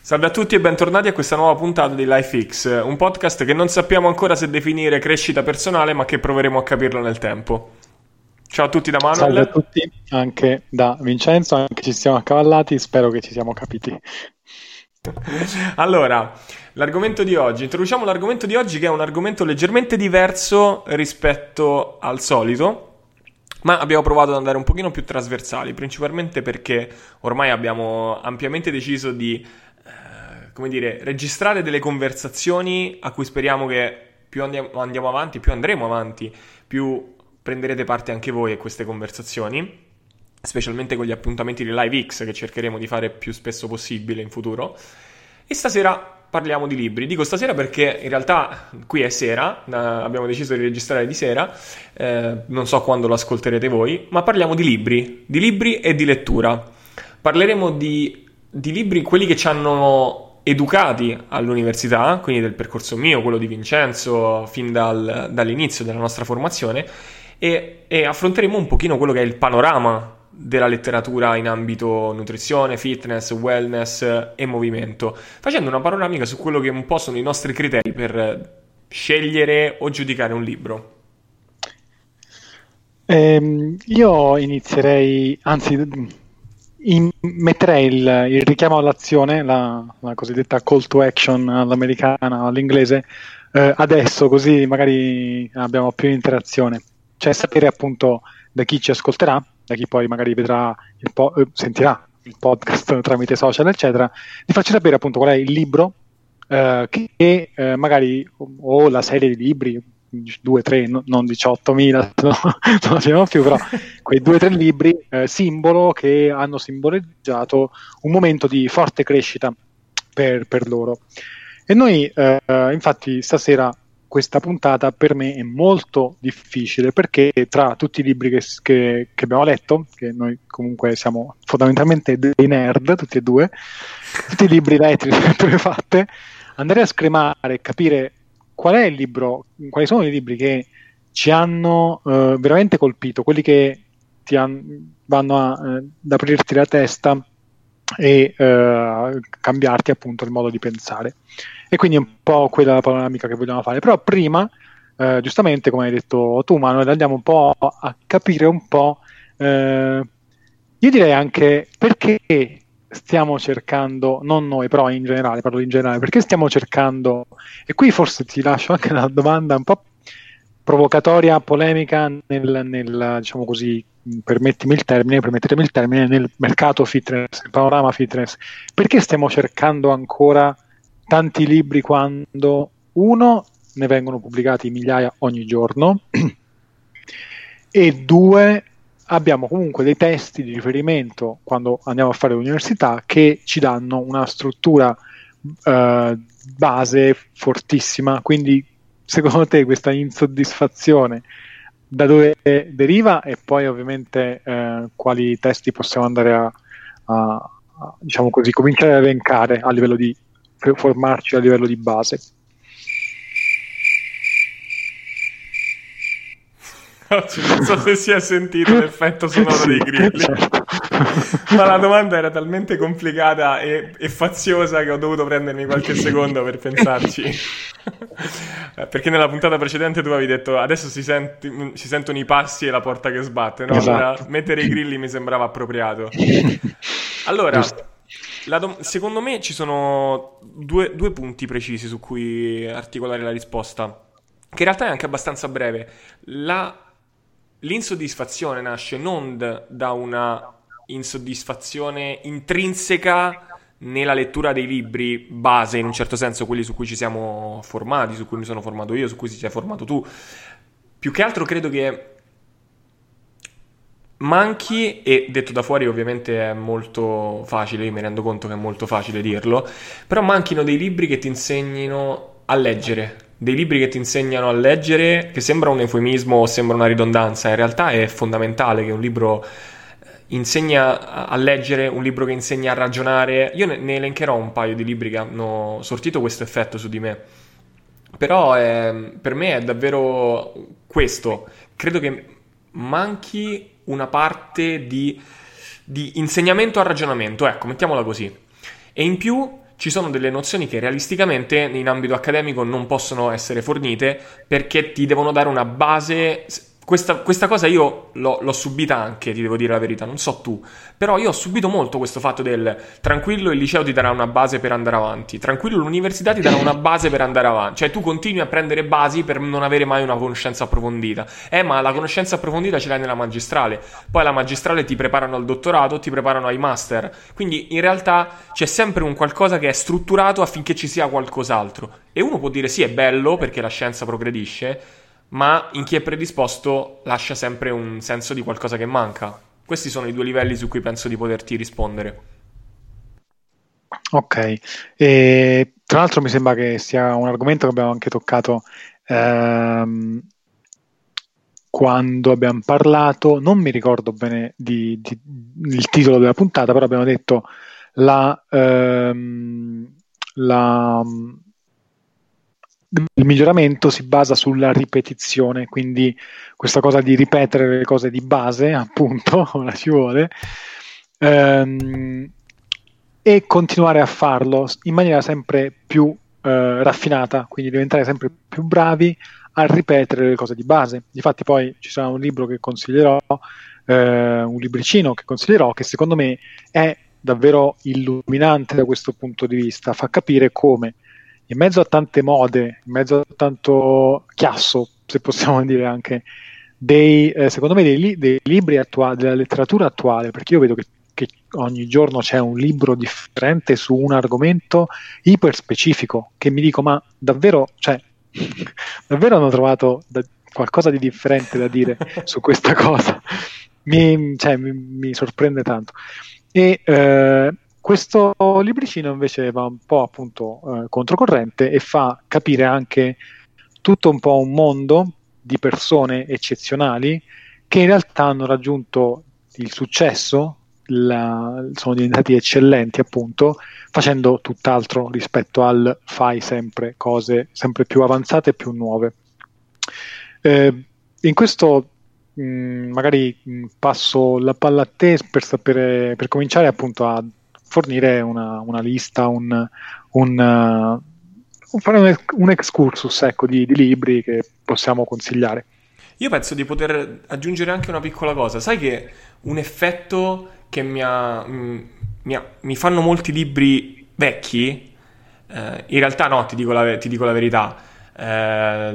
Salve a tutti e bentornati a questa nuova puntata di LifeX, un podcast che non sappiamo ancora se definire crescita personale, ma che proveremo a capirlo nel tempo. Ciao a tutti da Manuel. Salve a tutti, anche da Vincenzo, anche ci siamo accavallati, spero che ci siamo capiti. Allora, introduciamo l'argomento di oggi, che è un argomento leggermente diverso rispetto al solito, ma abbiamo provato ad andare un pochino più trasversali, principalmente perché ormai abbiamo ampiamente deciso di registrare delle conversazioni a cui speriamo che più andiamo avanti, più andremo avanti, più prenderete parte anche voi a queste conversazioni, specialmente con gli appuntamenti di LiveX che cercheremo di fare più spesso possibile in futuro. E stasera parliamo di libri. Dico stasera perché in realtà qui è sera, abbiamo deciso di registrare di sera, non so quando lo ascolterete voi, ma parliamo di libri e di lettura. Parleremo di libri, quelli che ci hanno educati all'università, quindi del percorso mio, quello di Vincenzo, fin dall'inizio della nostra formazione, e affronteremo un pochino quello che è il panorama della letteratura in ambito nutrizione, fitness, wellness e movimento, facendo una panoramica su quello che un po' sono i nostri criteri per scegliere o giudicare un libro. Io inizierei, anzi metterei il richiamo all'azione, la cosiddetta call to action all'americana o all'inglese, adesso, così magari abbiamo più interazione. Cioè sapere appunto da chi ci ascolterà, da chi poi magari vedrà sentirà il podcast tramite social eccetera, di farci sapere appunto qual è il libro che magari, o la serie di libri, 2-3, non 18.000, no, non abbiamo più, però quei 2-3 libri simbolo, che hanno simboleggiato un momento di forte crescita per loro. E noi infatti stasera questa puntata per me è molto difficile, perché tra tutti i libri che abbiamo letto, che noi comunque siamo fondamentalmente dei nerd tutti e due, tutti i libri letti, tutte le letture fatte, andare a scremare e capire qual è il libro, quali sono i libri che ci hanno veramente colpito, quelli che ti vanno ad aprirti la testa e cambiarti appunto il modo di pensare. E quindi è un po' quella la panoramica che vogliamo fare. Però prima, giustamente come hai detto tu Manuel, andiamo un po' a capire un po', io direi anche perché stiamo cercando, non noi però in generale, parlo in generale, perché stiamo cercando, e qui forse ti lascio anche una domanda un po' provocatoria, polemica nel diciamo così, permettetemi il termine, nel mercato fitness, il panorama fitness, perché stiamo cercando ancora tanti libri quando uno, ne vengono pubblicati migliaia ogni giorno e due, abbiamo comunque dei testi di riferimento quando andiamo a fare l'università che ci danno una struttura base fortissima. Quindi secondo te questa insoddisfazione da dove deriva, e poi ovviamente quali testi possiamo andare a diciamo così, cominciare a elencare a livello di formarci a livello di base? Non so se si è sentito l'effetto sonoro dei grilli, ma la domanda era talmente complicata e faziosa che ho dovuto prendermi qualche secondo per pensarci, perché nella puntata precedente tu avevi detto adesso si sentono i passi e la porta che sbatte, no? Esatto. Allora, mettere i grilli mi sembrava appropriato. Allora, secondo me ci sono due punti precisi su cui articolare la risposta, che in realtà è anche abbastanza breve. L'insoddisfazione nasce non da una insoddisfazione intrinseca nella lettura dei libri base, in un certo senso quelli su cui ci siamo formati, su cui mi sono formato io, su cui si sei formato tu. Più che altro credo che manchi, e detto da fuori ovviamente è molto facile, io mi rendo conto che è molto facile dirlo, però manchino dei libri che ti insegnino a leggere. Dei libri che ti insegnano a leggere, che sembra un eufemismo o sembra una ridondanza, in realtà è fondamentale che un libro insegna a leggere, un libro che insegna a ragionare. Io ne elencherò un paio di libri che hanno sortito questo effetto su di me. Però per me è davvero questo. Credo che manchi una parte di insegnamento al ragionamento, ecco, mettiamola così. E in più ci sono delle nozioni che realisticamente in ambito accademico non possono essere fornite, perché ti devono dare una base. Questa cosa io l'ho subita anche, ti devo dire la verità, non so tu, però io ho subito molto questo fatto del tranquillo il liceo ti darà una base per andare avanti, tranquillo l'università ti darà una base per andare avanti, cioè tu continui a prendere basi per non avere mai una conoscenza approfondita. Ma la conoscenza approfondita ce l'hai nella magistrale, poi la magistrale ti preparano al dottorato, ti preparano ai master, quindi in realtà c'è sempre un qualcosa che è strutturato affinché ci sia qualcos'altro. E uno può dire sì, è bello perché la scienza progredisce, ma in chi è predisposto lascia sempre un senso di qualcosa che manca. Questi sono i due livelli su cui penso di poterti rispondere. Ok, e tra l'altro mi sembra che sia un argomento che abbiamo anche toccato quando abbiamo parlato, non mi ricordo bene il titolo della puntata, però abbiamo detto il miglioramento si basa sulla ripetizione, quindi questa cosa di ripetere le cose di base, appunto, ora ci vuole, e continuare a farlo in maniera sempre più raffinata, quindi diventare sempre più bravi a ripetere le cose di base. Difatti poi ci sarà un libro che consiglierò, un libricino che consiglierò, che secondo me è davvero illuminante da questo punto di vista, fa capire come in mezzo a tante mode, in mezzo a tanto chiasso, se possiamo dire anche, secondo me dei libri attuali, della letteratura attuale, perché io vedo che ogni giorno c'è un libro differente su un argomento iper specifico, che mi dico, ma davvero, cioè, davvero hanno trovato qualcosa di differente da dire su questa cosa, mi sorprende tanto. E questo libricino invece va un po' appunto controcorrente e fa capire anche tutto un po' un mondo di persone eccezionali che in realtà hanno raggiunto il successo, sono diventati eccellenti appunto, facendo tutt'altro rispetto al fai sempre cose sempre più avanzate e più nuove. In questo magari passo la palla a te per sapere, per cominciare appunto a fornire una lista, fare un excursus, ecco, di libri che possiamo consigliare. Io penso di poter aggiungere anche una piccola cosa. Sai che un effetto che mi fanno molti libri vecchi, in realtà no, ti dico la verità, alla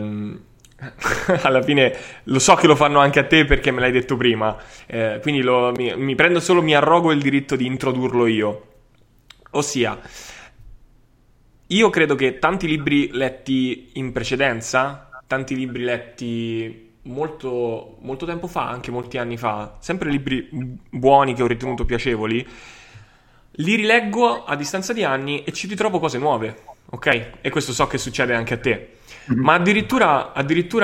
fine lo so che lo fanno anche a te perché me l'hai detto prima, quindi mi arrogo il diritto di introdurlo io, ossia io credo che tanti libri letti in precedenza, tanti libri letti molto, molto tempo fa, anche molti anni fa, sempre libri buoni che ho ritenuto piacevoli, li rileggo a distanza di anni e ci ritrovo cose nuove, ok? E questo so che succede anche a te. Ma addirittura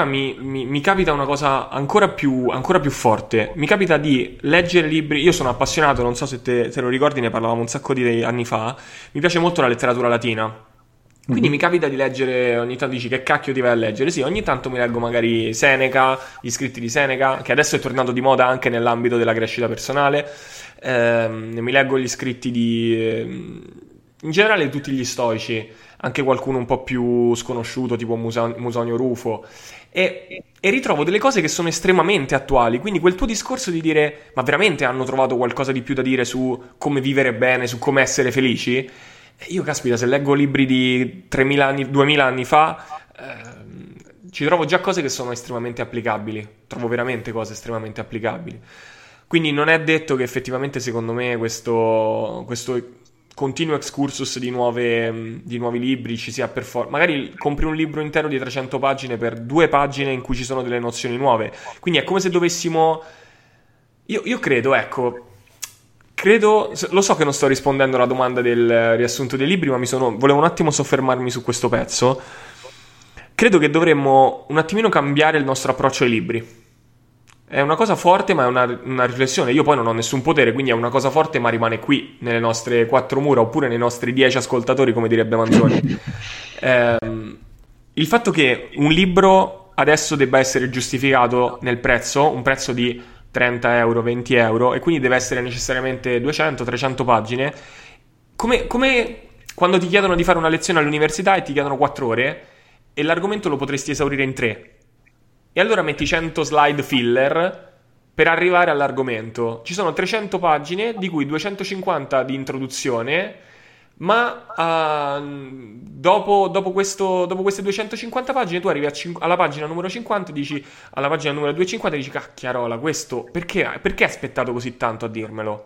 mi capita una cosa ancora più forte. Mi capita di leggere libri. Io sono appassionato, non so se te lo ricordi, ne parlavamo un sacco di anni fa. Mi piace molto la letteratura latina, quindi mi capita di leggere. Ogni tanto dici che cacchio ti vai a leggere? Sì, ogni tanto mi leggo magari Seneca, gli scritti di Seneca, che adesso è tornato di moda anche nell'ambito della crescita personale. Mi leggo gli scritti in generale tutti gli stoici, anche qualcuno un po' più sconosciuto tipo Musonio Rufo, e ritrovo delle cose che sono estremamente attuali. Quindi quel tuo discorso di dire ma veramente hanno trovato qualcosa di più da dire su come vivere bene, su come essere felici, io caspita, se leggo libri di 3.000 anni, 2.000 anni fa, ci trovo già cose che sono estremamente applicabili, trovo veramente cose estremamente applicabili. Quindi non è detto che effettivamente, secondo me, questo continuo excursus di nuovi libri ci sia per forza. Magari compri un libro intero di 300 pagine per 2 pagine in cui ci sono delle nozioni nuove, quindi è come se dovessimo, io credo, ecco, lo so che non sto rispondendo alla domanda del riassunto dei libri, ma volevo un attimo soffermarmi su questo pezzo. Credo che dovremmo un attimino cambiare il nostro approccio ai libri. È una cosa forte, ma è una riflessione. Io poi non ho nessun potere, quindi è una cosa forte, ma rimane qui nelle nostre 4 mura, oppure nei nostri 10 ascoltatori, come direbbe Manzoni. il fatto che un libro adesso debba essere giustificato nel prezzo, un prezzo di 30 euro, 20 euro, e quindi deve essere necessariamente 200-300 pagine, come quando ti chiedono di fare una lezione all'università e ti chiedono 4 ore e l'argomento lo potresti esaurire in 3. E allora metti 100 slide filler per arrivare all'argomento. Ci sono 300 pagine, di cui 250 di introduzione, ma dopo queste 250 pagine tu arrivi alla pagina numero 50 e dici, alla pagina numero 250 dici, cacchiarola, questo, perché hai aspettato così tanto a dirmelo?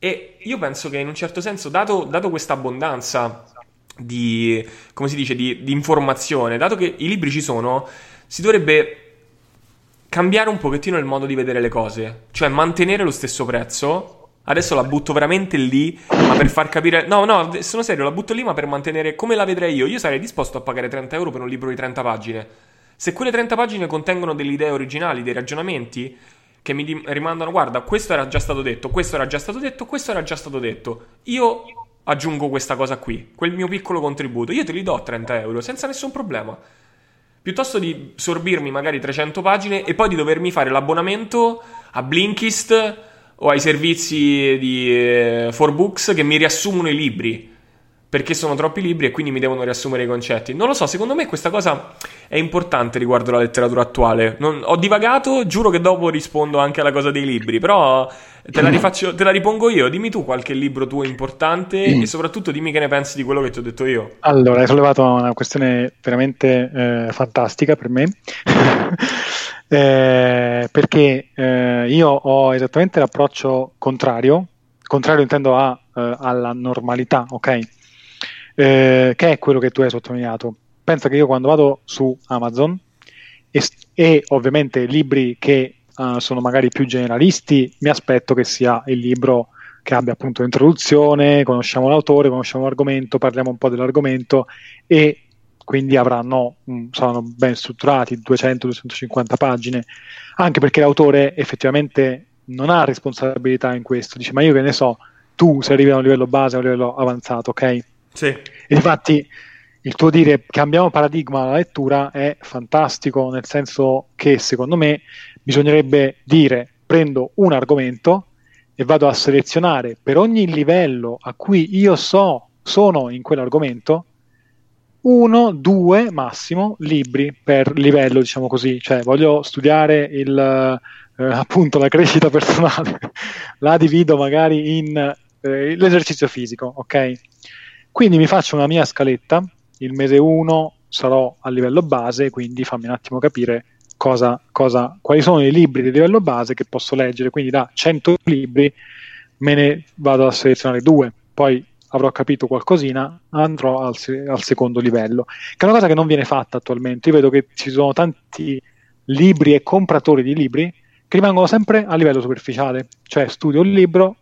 E io penso che in un certo senso, dato questa abbondanza di, come si dice, di informazione, dato che i libri ci sono, si dovrebbe cambiare un pochettino il modo di vedere le cose, cioè mantenere lo stesso prezzo. Adesso la butto veramente lì, ma per far capire, no, sono serio, la butto lì, ma per mantenere come la vedrei io sarei disposto a pagare 30 euro per un libro di 30 pagine, se quelle 30 pagine contengono delle idee originali, dei ragionamenti che mi rimandano, guarda, questo era già stato detto, questo era già stato detto, questo era già stato detto, io aggiungo questa cosa qui, quel mio piccolo contributo, io te li do 30 euro senza nessun problema, piuttosto di sorbirmi magari 300 pagine e poi di dovermi fare l'abbonamento a Blinkist o ai servizi di 4Books che mi riassumono i libri, perché sono troppi libri e quindi mi devono riassumere i concetti. Non lo so, secondo me questa cosa è importante riguardo alla letteratura attuale. Ho divagato, giuro che dopo rispondo anche alla cosa dei libri, però te la ripongo io. Dimmi tu qualche libro tuo importante e soprattutto dimmi che ne pensi di quello che ti ho detto io. Allora, hai sollevato una questione veramente fantastica per me. perché io ho esattamente l'approccio contrario intendo alla normalità, ok? Che è quello che tu hai sottolineato. Pensa che io quando vado su Amazon e ovviamente libri che sono magari più generalisti, mi aspetto che sia il libro che abbia appunto l'introduzione, conosciamo l'autore, conosciamo l'argomento, parliamo un po' dell'argomento e quindi saranno ben strutturati, 200-250 pagine, anche perché l'autore effettivamente non ha responsabilità in questo, dice ma io che ne so, tu se arrivi a un livello base, a un livello avanzato, ok? Sì. E infatti il tuo dire cambiamo paradigma alla lettura è fantastico, nel senso che secondo me bisognerebbe dire prendo un argomento e vado a selezionare per ogni livello a cui io sono in quell'argomento 1, 2 massimo libri per livello, diciamo così, cioè voglio studiare appunto la crescita personale la divido magari in l'esercizio fisico, ok? Quindi mi faccio una mia scaletta, il mese 1 sarò a livello base, quindi fammi un attimo capire quali sono i libri di livello base che posso leggere, quindi da 100 libri me ne vado a selezionare 2, poi avrò capito qualcosina, andrò al secondo livello, che è una cosa che non viene fatta attualmente. Io vedo che ci sono tanti libri e compratori di libri che rimangono sempre a livello superficiale, cioè studio il libro,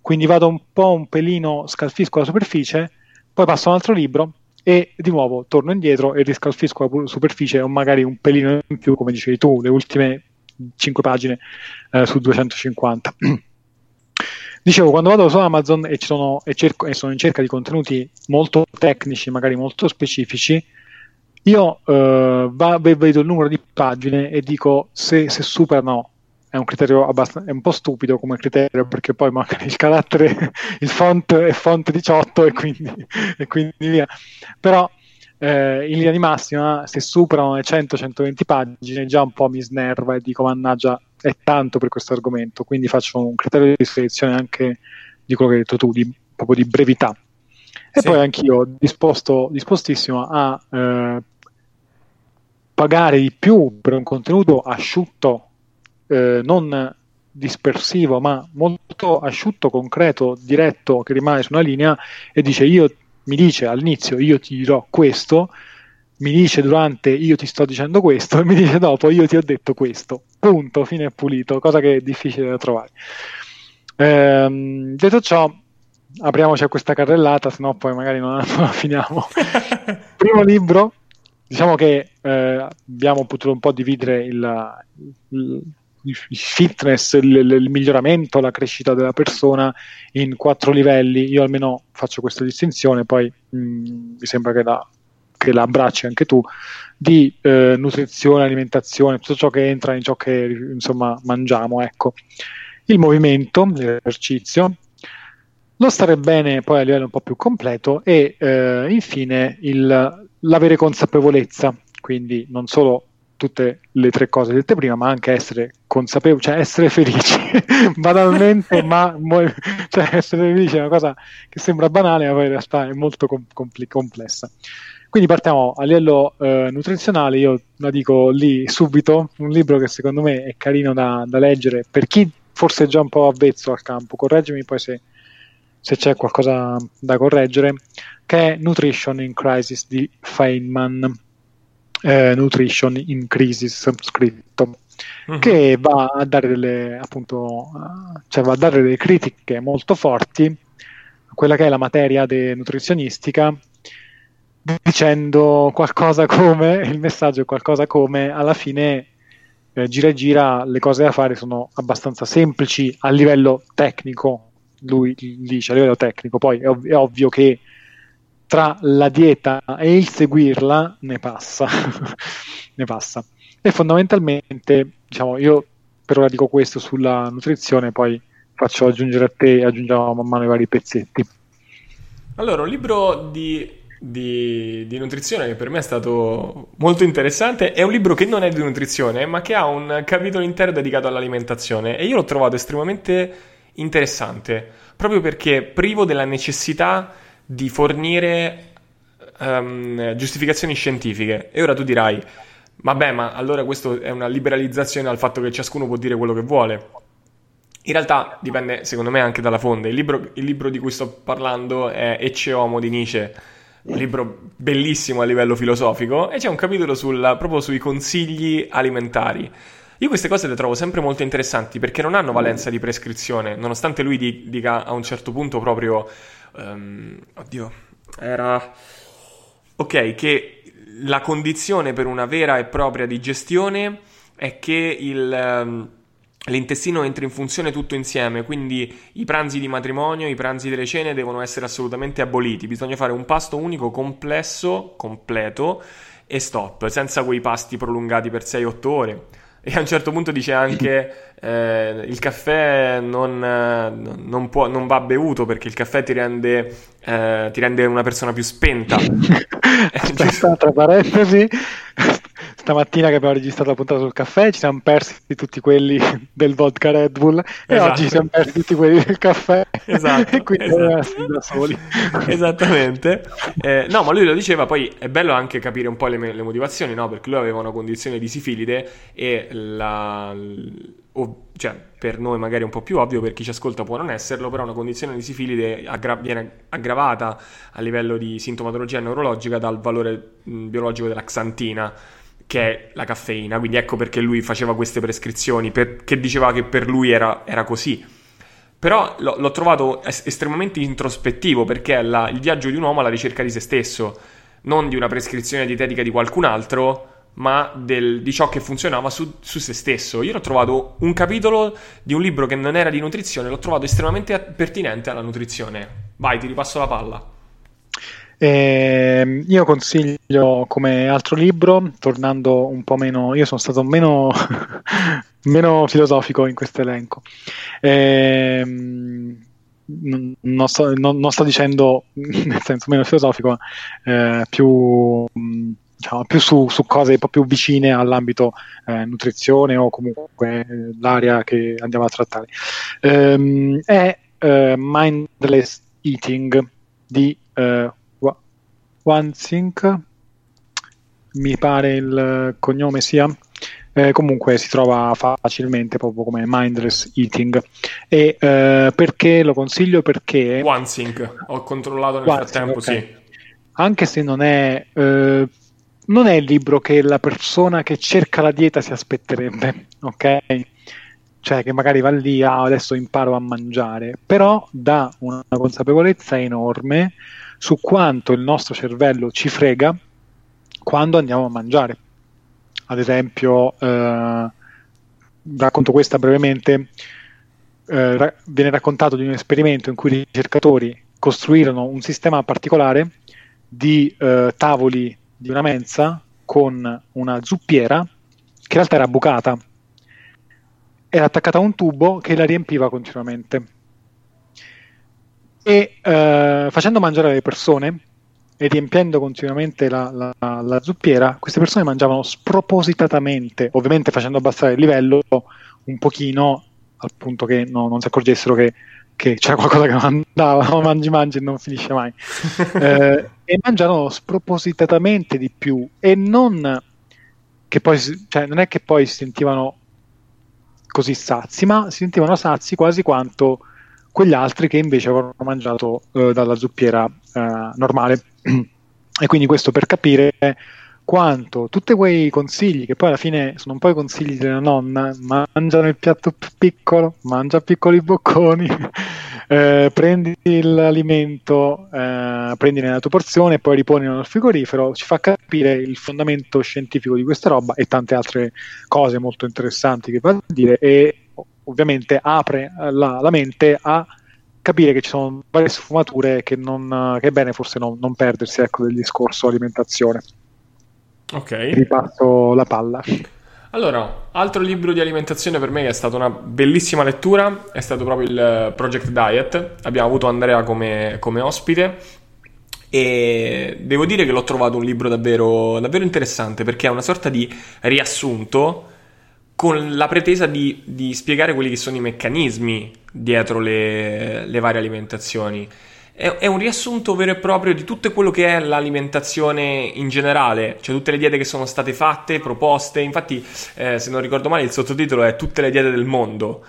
quindi vado un pelino, scalfisco la superficie, poi passo a un altro libro e di nuovo torno indietro e riscalfisco la superficie o magari un pelino in più, come dicevi tu, le ultime 5 pagine su 250. Dicevo, quando vado su Amazon e sono in cerca di contenuti molto tecnici, magari molto specifici, io vedo il numero di pagine e dico se superano. È un criterio è un po' stupido come criterio, perché poi manca il carattere, il font è font 18 e quindi via. Però in linea di massima, se superano le 100-120 pagine già un po' mi snerva e dico mannaggia, è tanto per questo argomento, quindi faccio un criterio di selezione anche di quello che hai detto tu, proprio di brevità. E sì. Poi anch'io dispostissimo a pagare di più per un contenuto asciutto, non dispersivo ma molto asciutto, concreto, diretto, che rimane su una linea e mi dice all'inizio io ti dirò questo, mi dice durante io ti sto dicendo questo e mi dice dopo io ti ho detto questo, punto, fine pulito, cosa che è difficile da trovare. Detto ciò, apriamoci a questa carrellata, sennò poi magari non la finiamo. Primo libro, diciamo che abbiamo potuto un po' dividere il fitness, il miglioramento, la crescita della persona in 4 livelli. Io almeno faccio questa distinzione, poi mi sembra che da che la abbracci anche tu, di nutrizione, alimentazione, tutto ciò che entra in ciò che insomma mangiamo, ecco. Il movimento, l'esercizio, lo stare bene poi a livello un po' più completo e infine l'avere consapevolezza, quindi non solo tutte le tre cose dette prima, ma anche essere consapevoli, cioè essere felici banalmente, ma cioè essere felici è una cosa che sembra banale, ma in realtà è molto complessa. Quindi partiamo a livello nutrizionale, io la dico lì subito, un libro che secondo me è carino da leggere, per chi forse è già un po' avvezzo al campo, correggimi poi se c'è qualcosa da correggere, che è Nutrition in Crisis di Feynman, Nutrition in Crisis scritto, che va a dare delle, appunto, cioè va a dare delle critiche molto forti a quella che è la materia nutrizionistica, dicendo qualcosa come, il messaggio è qualcosa come, alla fine gira e gira, le cose da fare sono abbastanza semplici a livello tecnico. Lui dice a livello tecnico, poi è ovvio che tra la dieta e il seguirla ne passa. E fondamentalmente, diciamo, io per ora dico questo sulla nutrizione, poi faccio aggiungere a te e aggiungiamo man mano i vari pezzetti. Allora, un libro di nutrizione che per me è stato molto interessante è un libro che non è di nutrizione, ma che ha un capitolo intero dedicato all'alimentazione, e io l'ho trovato estremamente interessante, proprio perché privo della necessità di fornire giustificazioni scientifiche. E ora tu dirai, vabbè, ma allora questo è una liberalizzazione al fatto che ciascuno può dire quello che vuole. In realtà dipende, secondo me, anche dalla fonte. Il libro di cui sto parlando è Ecce Homo di Nietzsche, un libro bellissimo a livello filosofico, e c'è un capitolo proprio sui consigli alimentari. Io queste cose le trovo sempre molto interessanti perché non hanno valenza di prescrizione, nonostante lui dica a un certo punto proprio... che la condizione per una vera e propria digestione è che l'intestino entri in funzione tutto insieme, quindi i pranzi di matrimonio, i pranzi delle cene devono essere assolutamente aboliti, bisogna fare un pasto unico, complesso, completo e stop, senza quei pasti prolungati per 6-8 ore. E a un certo punto dice anche il caffè non va bevuto perché il caffè ti rende una persona più spenta. Aspetta, tra parentesi, stamattina che abbiamo registrato la puntata sul caffè ci siamo persi tutti quelli del vodka Red Bull, e Oggi ci siamo persi tutti quelli del caffè, esatto, e quindi da soli. Esattamente. No, ma lui lo diceva, poi è bello anche capire un po' le motivazioni, no? Perché lui aveva una condizione disifilide e cioè, per noi magari è un po' più ovvio, per chi ci ascolta può non esserlo, però una condizione disifilide viene aggravata a livello di sintomatologia neurologica dal valore biologico della xantina, che è la caffeina, quindi ecco perché lui faceva queste prescrizioni, perché diceva che per lui era così. Però l'ho trovato estremamente introspettivo, perché è il viaggio di un uomo alla ricerca di se stesso, non di una prescrizione dietetica di qualcun altro, ma di ciò che funzionava su se stesso. Io l'ho trovato un capitolo di un libro che non era di nutrizione, l'ho trovato estremamente pertinente alla nutrizione. Vai, ti ripasso la palla. Io consiglio come altro libro, tornando un po' meno, io sono stato meno meno filosofico in questo elenco, non sto dicendo nel senso meno filosofico, più diciamo, più su cose un po' più vicine all'ambito nutrizione o comunque l'area che andiamo a trattare. È Mindless Eating di Wansink, mi pare il cognome sia, comunque si trova facilmente proprio come Mindless Eating. E perché lo consiglio? Perché Wansink, ho controllato nel frattempo, okay. Sì. Anche se non è il libro che la persona che cerca la dieta si aspetterebbe, ok? Cioè che magari va lì, adesso imparo a mangiare, però dà una consapevolezza enorme su quanto il nostro cervello ci frega quando andiamo a mangiare. Ad esempio, racconto questa brevemente, viene raccontato di un esperimento in cui i ricercatori costruirono un sistema particolare di tavoli di una mensa con una zuppiera che in realtà era bucata, era attaccata a un tubo che la riempiva continuamente, e facendo mangiare le persone e riempiendo continuamente la zuppiera, queste persone mangiavano spropositatamente, ovviamente facendo abbassare il livello un pochino, al punto che non si accorgessero che c'era qualcosa che non andava, no? mangi e non finisce mai. E mangiano spropositatamente di più, e non che poi, cioè, non è che poi si sentivano così sazi, ma si sentivano sazi quasi quanto quegli altri che invece avevano mangiato dalla zuppiera normale. E quindi questo per capire quanto tutti quei consigli, che poi alla fine sono un po' i consigli della nonna, mangiano il piatto più piccolo, mangia piccoli bocconi, prendi l'alimento, prendine la tua porzione e poi riponilo nel frigorifero, ci fa capire il fondamento scientifico di questa roba e tante altre cose molto interessanti che va a dire, e ovviamente apre la mente a capire che ci sono varie sfumature che è bene forse non perdersi, ecco, del discorso alimentazione. Ok, ripasso la palla. Allora, altro libro di alimentazione per me che è stata una bellissima lettura è stato proprio il Project Diet. Abbiamo avuto Andrea come ospite e devo dire che l'ho trovato un libro davvero, davvero interessante, perché è una sorta di riassunto con la pretesa di spiegare quelli che sono i meccanismi dietro le varie alimentazioni. È un riassunto vero e proprio di tutto quello che è l'alimentazione in generale, cioè tutte le diete che sono state fatte, proposte. Infatti, se non ricordo male, il sottotitolo è Tutte le diete del mondo,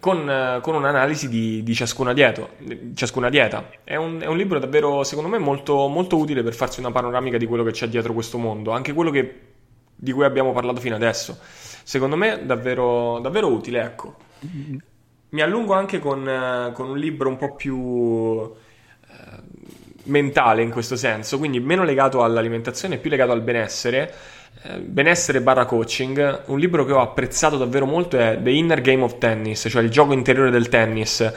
con un'analisi di ciascuna dieta. È un libro davvero, secondo me, molto, molto utile per farsi una panoramica di quello che c'è dietro questo mondo, anche quello di cui abbiamo parlato fino adesso. Secondo me davvero, davvero utile, ecco. Mi allungo anche con un libro un po' più mentale in questo senso, quindi meno legato all'alimentazione, più legato al benessere, benessere/coaching. Un libro che ho apprezzato davvero molto è The Inner Game of Tennis, cioè il gioco interiore del tennis.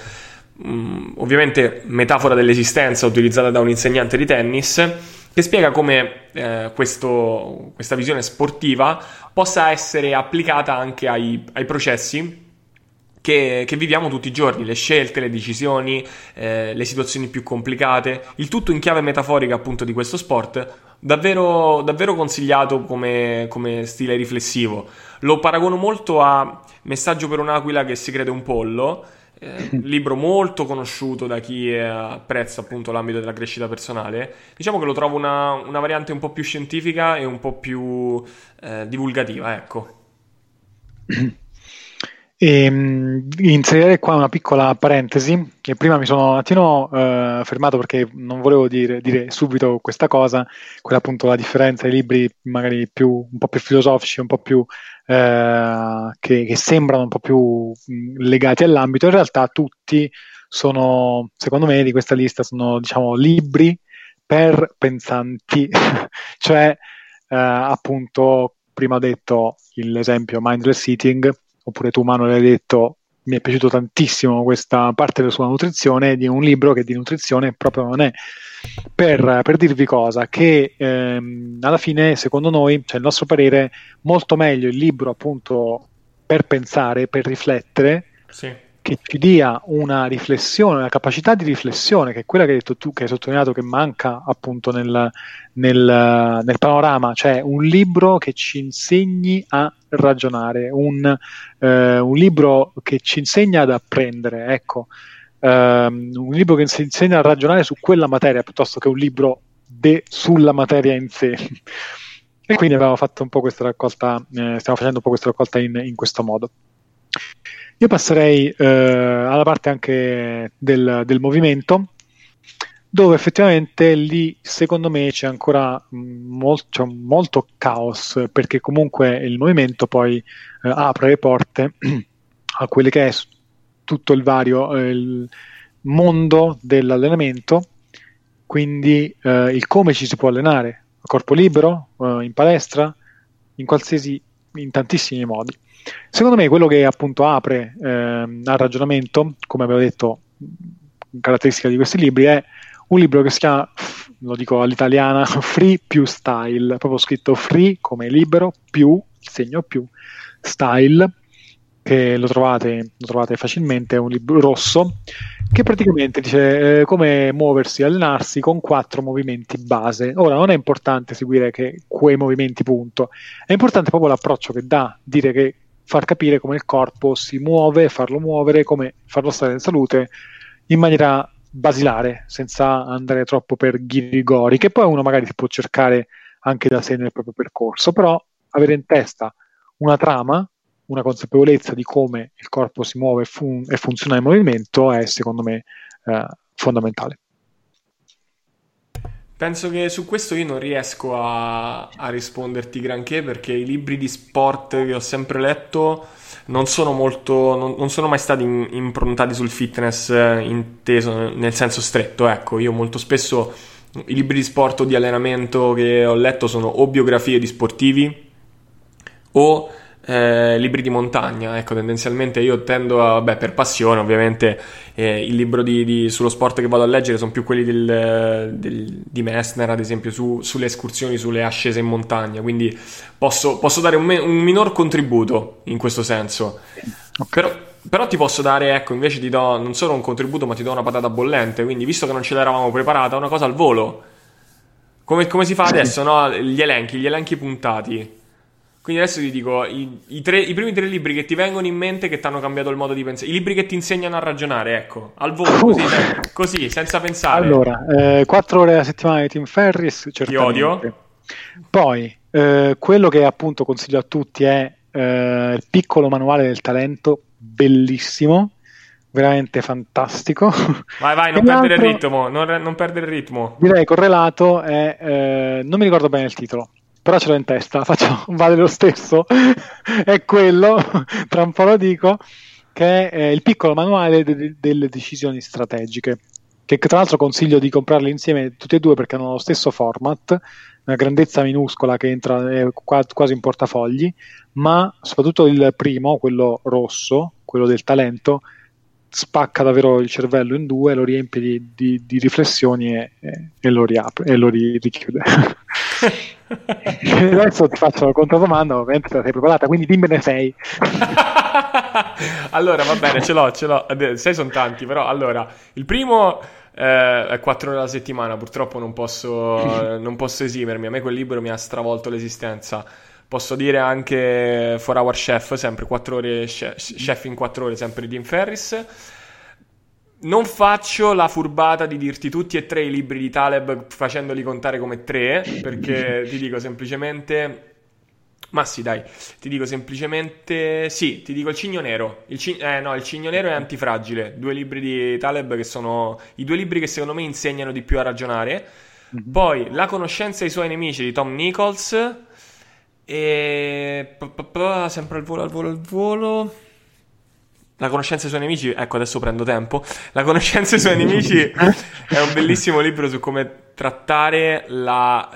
Ovviamente metafora dell'esistenza utilizzata da un insegnante di tennis, che spiega come questa visione sportiva possa essere applicata anche ai processi che viviamo tutti i giorni, le scelte, le decisioni, le situazioni più complicate, il tutto in chiave metaforica appunto di questo sport. Davvero, davvero consigliato come stile riflessivo. Lo paragono molto a Messaggio per un'aquila che si crede un pollo, libro molto conosciuto da chi apprezza appunto l'ambito della crescita personale. Diciamo che lo trovo una variante un po' più scientifica e un po' più divulgativa, ecco. E inserire qua una piccola parentesi, che prima mi sono un attimo fermato perché non volevo dire subito questa cosa, quella appunto la differenza dei libri magari un po' più filosofici, un po' più che sembrano un po' più legati all'ambito. In realtà tutti sono, secondo me, di questa lista sono, diciamo, libri per pensanti. Cioè appunto prima ho detto l'esempio Mindless Eating, oppure tu, Manu, l'hai detto, mi è piaciuto tantissimo questa parte della sua nutrizione, di un libro che di nutrizione proprio non è. Per dirvi cosa, che alla fine, secondo noi, cioè il nostro parere, molto meglio il libro appunto per pensare, per riflettere, sì, che ci dia una riflessione, una capacità di riflessione, che è quella che hai detto tu, che hai sottolineato, che manca appunto nel panorama, cioè un libro che ci insegni a ragionare, un libro che ci insegna ad apprendere, ecco, un libro che ci insegna a ragionare su quella materia, piuttosto che un libro sulla materia in sé. E quindi abbiamo fatto un po' questa raccolta, stiamo facendo un po' questa raccolta in questo modo. Io passerei alla parte anche del movimento, dove effettivamente lì secondo me c'è ancora molto caos, perché comunque il movimento poi apre le porte a quelle che è tutto il vario il mondo dell'allenamento, quindi il come ci si può allenare a corpo libero, in palestra, in tantissimi modi. Secondo me quello che appunto apre al ragionamento, come avevo detto, caratteristica di questi libri, è un libro che si chiama, lo dico all'italiana, Free più Style, proprio scritto free come libero, più, il segno più, style, che lo trovate facilmente, è un libro rosso, che praticamente dice come muoversi, allenarsi con 4 movimenti base. Ora, non è importante seguire che quei movimenti, punto, è importante proprio l'approccio che dà, dire che far capire come il corpo si muove, farlo muovere, come farlo stare in salute, in maniera basilare, senza andare troppo per ghirigori, che poi uno magari si può cercare anche da sé nel proprio percorso, però avere in testa una trama, una consapevolezza di come il corpo si muove e funziona in movimento è, secondo me, fondamentale. Penso che su questo io non riesco a risponderti granché, perché i libri di sport che ho sempre letto non sono mai stati improntati sul fitness inteso nel senso stretto, ecco. Io molto spesso i libri di sport o di allenamento che ho letto sono o biografie di sportivi o libri di montagna, ecco. Tendenzialmente io tendo a, per passione ovviamente, il libro sullo sport che vado a leggere sono più quelli di Messner, ad esempio, sulle escursioni, sulle ascese in montagna, quindi posso dare un minor contributo in questo senso, okay. Però ti posso dare, ecco, invece ti do non solo un contributo, ma ti do una patata bollente, quindi, visto che non ce l'eravamo preparata, una cosa al volo, come si fa adesso, no? Gli elenchi puntati. Quindi adesso ti dico i primi 3 libri che ti vengono in mente, che ti hanno cambiato il modo di pensare, i libri che ti insegnano a ragionare, ecco, al volo, così senza pensare. Allora, 4 ore alla settimana di Tim Ferriss, certamente. Ti odio. Poi, quello che appunto consiglio a tutti è il piccolo manuale del talento, bellissimo, veramente fantastico. Vai, non perdere il ritmo, non perdere il ritmo. Direi correlato è, non mi ricordo bene il titolo, però ce l'ho in testa, vale lo stesso, è quello, tra un po' lo dico, che è il piccolo manuale delle decisioni strategiche, che tra l'altro consiglio di comprarli insieme tutti e 2, perché hanno lo stesso format, una grandezza minuscola che entra quasi in portafogli, ma soprattutto il primo, quello rosso, quello del talento, spacca davvero il cervello in 2, lo riempie di riflessioni e lo riapre e lo richiude. Adesso ti faccio la controdomanda, ovviamente sei preparata, quindi dimmene 6. Allora, va bene, ce l'ho, 6 sono tanti, però allora il primo è 4 ore alla settimana, purtroppo non posso esimermi, a me quel libro mi ha stravolto l'esistenza. Posso dire anche 4 Hour Chef, sempre 4 ore chef in 4 ore, sempre Tim Ferriss. Non faccio la furbata di dirti tutti e 3 i libri di Taleb facendoli contare come 3, perché ti dico Il Cigno Nero. Il Cigno Nero e Antifragile, 2 libri di Taleb, che sono i 2 libri che secondo me insegnano di più a ragionare. Poi La Conoscenza e Suoi Nemici di Tom Nichols, e sempre al volo La Conoscenza e Suoi Nemici, ecco, adesso prendo tempo. La Conoscenza e Suoi Nemici è un bellissimo libro su come trattare la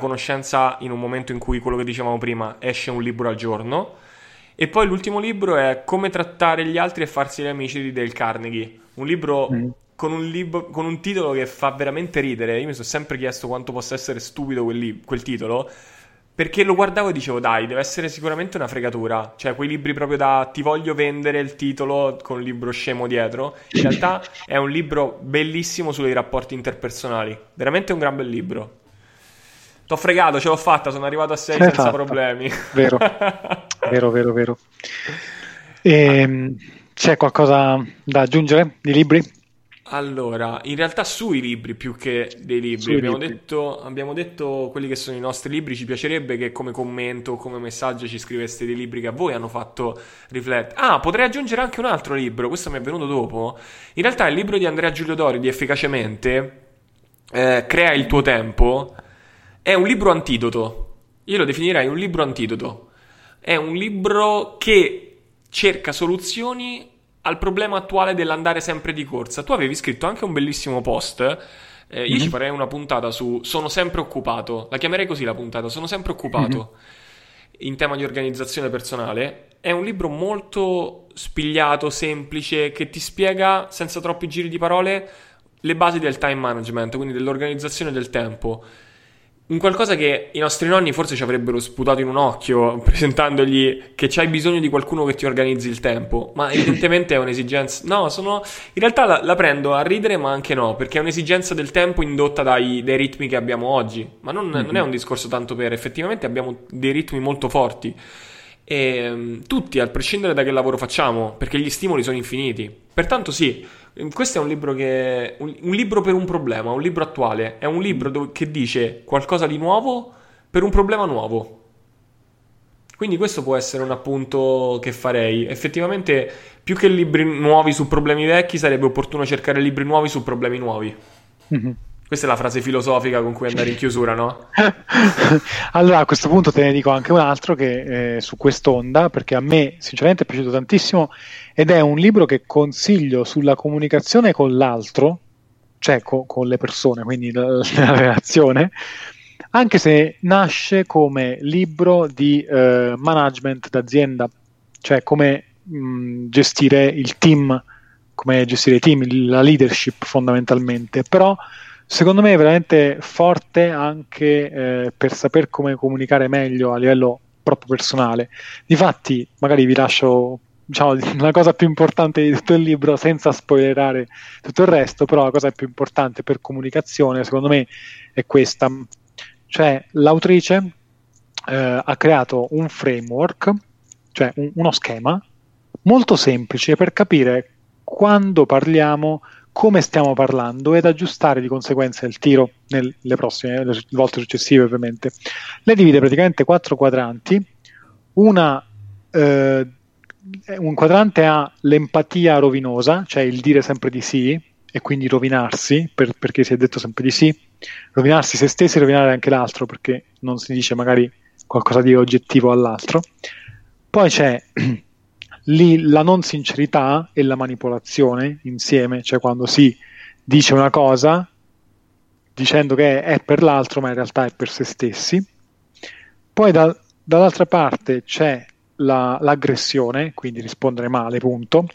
conoscenza in un momento in cui, quello che dicevamo prima, esce un libro al giorno. E poi l'ultimo libro è Come trattare gli altri e farsi gli amici di Dale Carnegie, un libro con un titolo che fa veramente ridere. Io mi sono sempre chiesto quanto possa essere stupido quel titolo, perché lo guardavo e dicevo, dai, deve essere sicuramente una fregatura, cioè quei libri proprio da ti voglio vendere il titolo con il libro scemo dietro. In realtà è un libro bellissimo sui rapporti interpersonali, veramente un gran bel libro. T'ho fregato, ce l'ho fatta, sono arrivato a 6 senza problemi. Vero. C'è qualcosa da aggiungere di libri? Allora, in realtà sui libri più che dei libri, abbiamo detto quelli che sono i nostri libri. Ci piacerebbe che come commento o come messaggio ci scriveste dei libri che a voi hanno fatto riflettere. Ah, potrei aggiungere anche un altro libro, questo mi è venuto dopo. In realtà il libro di Andrea Giulio Dori, di Efficacemente, Crea il tuo tempo, è un libro antidoto. Io lo definirei un libro antidoto. È un libro che cerca soluzioni al problema attuale dell'andare sempre di corsa. Tu avevi scritto anche un bellissimo post, io ci farei una puntata su sono sempre occupato, la chiamerei così la puntata, sono sempre occupato, in tema di organizzazione personale, è un libro molto spigliato, semplice, che ti spiega senza troppi giri di parole le basi del time management, quindi dell'organizzazione del tempo. Un qualcosa che i nostri nonni forse ci avrebbero sputato in un occhio presentandogli che c'hai bisogno di qualcuno che ti organizzi il tempo, ma evidentemente è un'esigenza... No, in realtà la prendo a ridere, ma anche no, perché è un'esigenza del tempo indotta dai ritmi che abbiamo oggi, ma non è un discorso tanto per... effettivamente abbiamo dei ritmi molto forti, e tutti, a prescindere da che lavoro facciamo, perché gli stimoli sono infiniti. Pertanto sì, questo è un libro che un libro per un problema, un libro attuale, è un libro che dice qualcosa di nuovo per un problema nuovo. Quindi questo può essere un appunto che farei. Effettivamente, più che libri nuovi su problemi vecchi, sarebbe opportuno cercare libri nuovi su problemi nuovi. Mm-hmm. Questa è la frase filosofica con cui andare in chiusura, no? Allora, a questo punto te ne dico anche un altro che su quest'onda, perché a me sinceramente è piaciuto tantissimo, ed è un libro che consiglio sulla comunicazione con l'altro, cioè con le persone, quindi la relazione, anche se nasce come libro di management d'azienda, cioè come gestire il team, come gestire i team, la leadership fondamentalmente, però secondo me è veramente forte anche per saper come comunicare meglio a livello proprio personale. Difatti, magari vi lascio, diciamo, la cosa più importante di tutto il libro senza spoilerare tutto il resto, però la cosa più importante per comunicazione, secondo me, è questa. Cioè, l'autrice ha creato un framework, cioè uno schema molto semplice per capire quando parliamo, come stiamo parlando, ed aggiustare di conseguenza il tiro nelle volte successive. Ovviamente lei divide praticamente 4 quadranti. Un quadrante ha l'empatia rovinosa, cioè il dire sempre di sì e quindi rovinarsi perché si è detto sempre di sì, rovinarsi se stessi e rovinare anche l'altro, perché non si dice magari qualcosa di oggettivo all'altro. Poi c'è lì la non sincerità e la manipolazione insieme, cioè quando si dice una cosa dicendo che è per l'altro ma in realtà è per se stessi. Poi dall'altra parte c'è l'aggressione, quindi rispondere male, punto.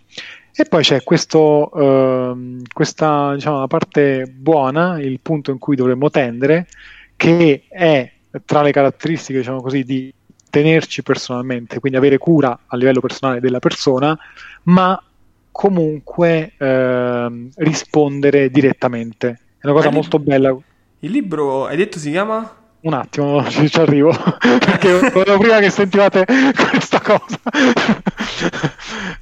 E poi c'è questa, diciamo, la parte buona, il punto in cui dovremmo tendere, che è tra le caratteristiche, diciamo così, di tenerci personalmente, quindi avere cura a livello personale della persona, ma comunque rispondere direttamente. È una cosa molto bella. Il libro, hai detto, si chiama? Un attimo, ci arrivo, perché prima che sentivate questa cosa.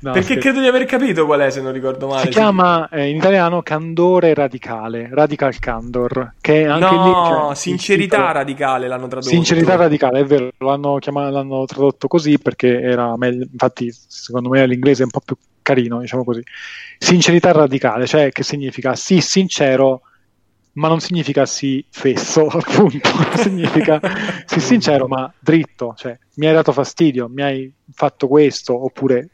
No, perché credo di aver capito qual è, se non ricordo male. Si chiama in italiano Candore Radicale, Radical Candor, che è anche cioè, Sincerità Radicale l'hanno tradotto. Sincerità Radicale, è vero, l'hanno tradotto così perché era meglio, infatti secondo me l'inglese è un po' più carino, diciamo così. Sincerità Radicale, cioè che significa sì sincero, ma non significa sì fesso, appunto, significa sì sincero ma dritto, cioè mi hai dato fastidio, mi hai fatto questo, oppure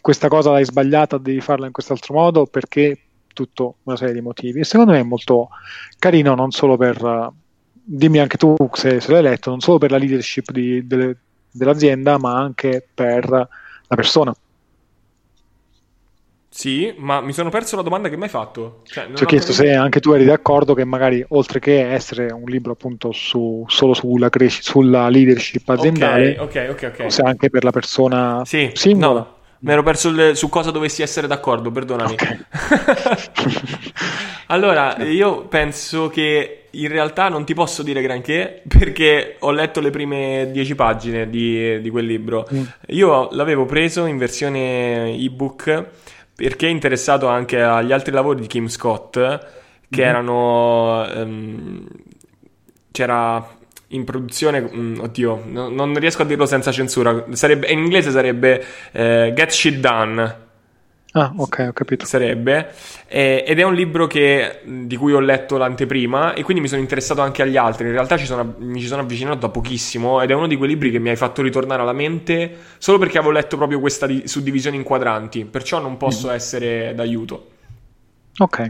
questa cosa l'hai sbagliata, devi farla in quest'altro modo, perché tutta una serie di motivi. E secondo me è molto carino, non solo per, dimmi anche tu se l'hai letto, non solo per la leadership dell'azienda, ma anche per la persona. Sì, ma mi sono perso la domanda che mi hai fatto. Ti ho chiesto se anche tu eri d'accordo che magari, oltre che essere un libro appunto solo sulla leadership aziendale, okay. Se anche per la persona singola. No, mi ero perso su cosa dovessi essere d'accordo, perdonami. Okay. Allora, io penso che in realtà non ti posso dire granché, perché ho letto le prime 10 pagine di quel libro. Io l'avevo preso in versione ebook, perché è interessato anche agli altri lavori di Kim Scott, che erano... c'era in produzione... oddio, non riesco a dirlo senza censura. In inglese sarebbe Get Shit Done. Ah, ok, ho capito. Sarebbe. Ed è un libro di cui ho letto l'anteprima, e quindi mi sono interessato anche agli altri. In realtà mi ci sono avvicinato da pochissimo, ed è uno di quei libri che mi hai fatto ritornare alla mente solo perché avevo letto proprio questa suddivisione in quadranti, perciò non posso essere d'aiuto. Ok,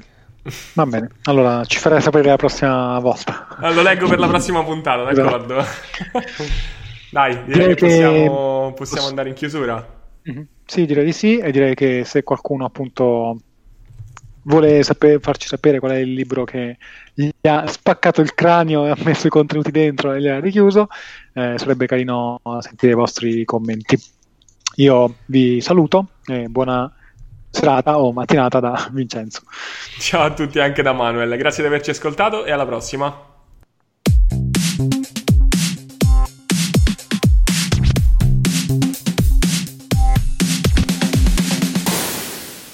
va bene. Allora ci farai sapere la prossima volta. Lo leggo per la prossima puntata, d'accordo? Dai, direi che possiamo andare in chiusura. Mm-hmm. Sì, direi di sì, e direi che se qualcuno appunto vuole farci sapere qual è il libro che gli ha spaccato il cranio e ha messo i contenuti dentro e li ha richiuso, sarebbe carino sentire i vostri commenti. Io vi saluto e buona serata o mattinata da Vincenzo. Ciao a tutti anche da Manuel, grazie di averci ascoltato e alla prossima.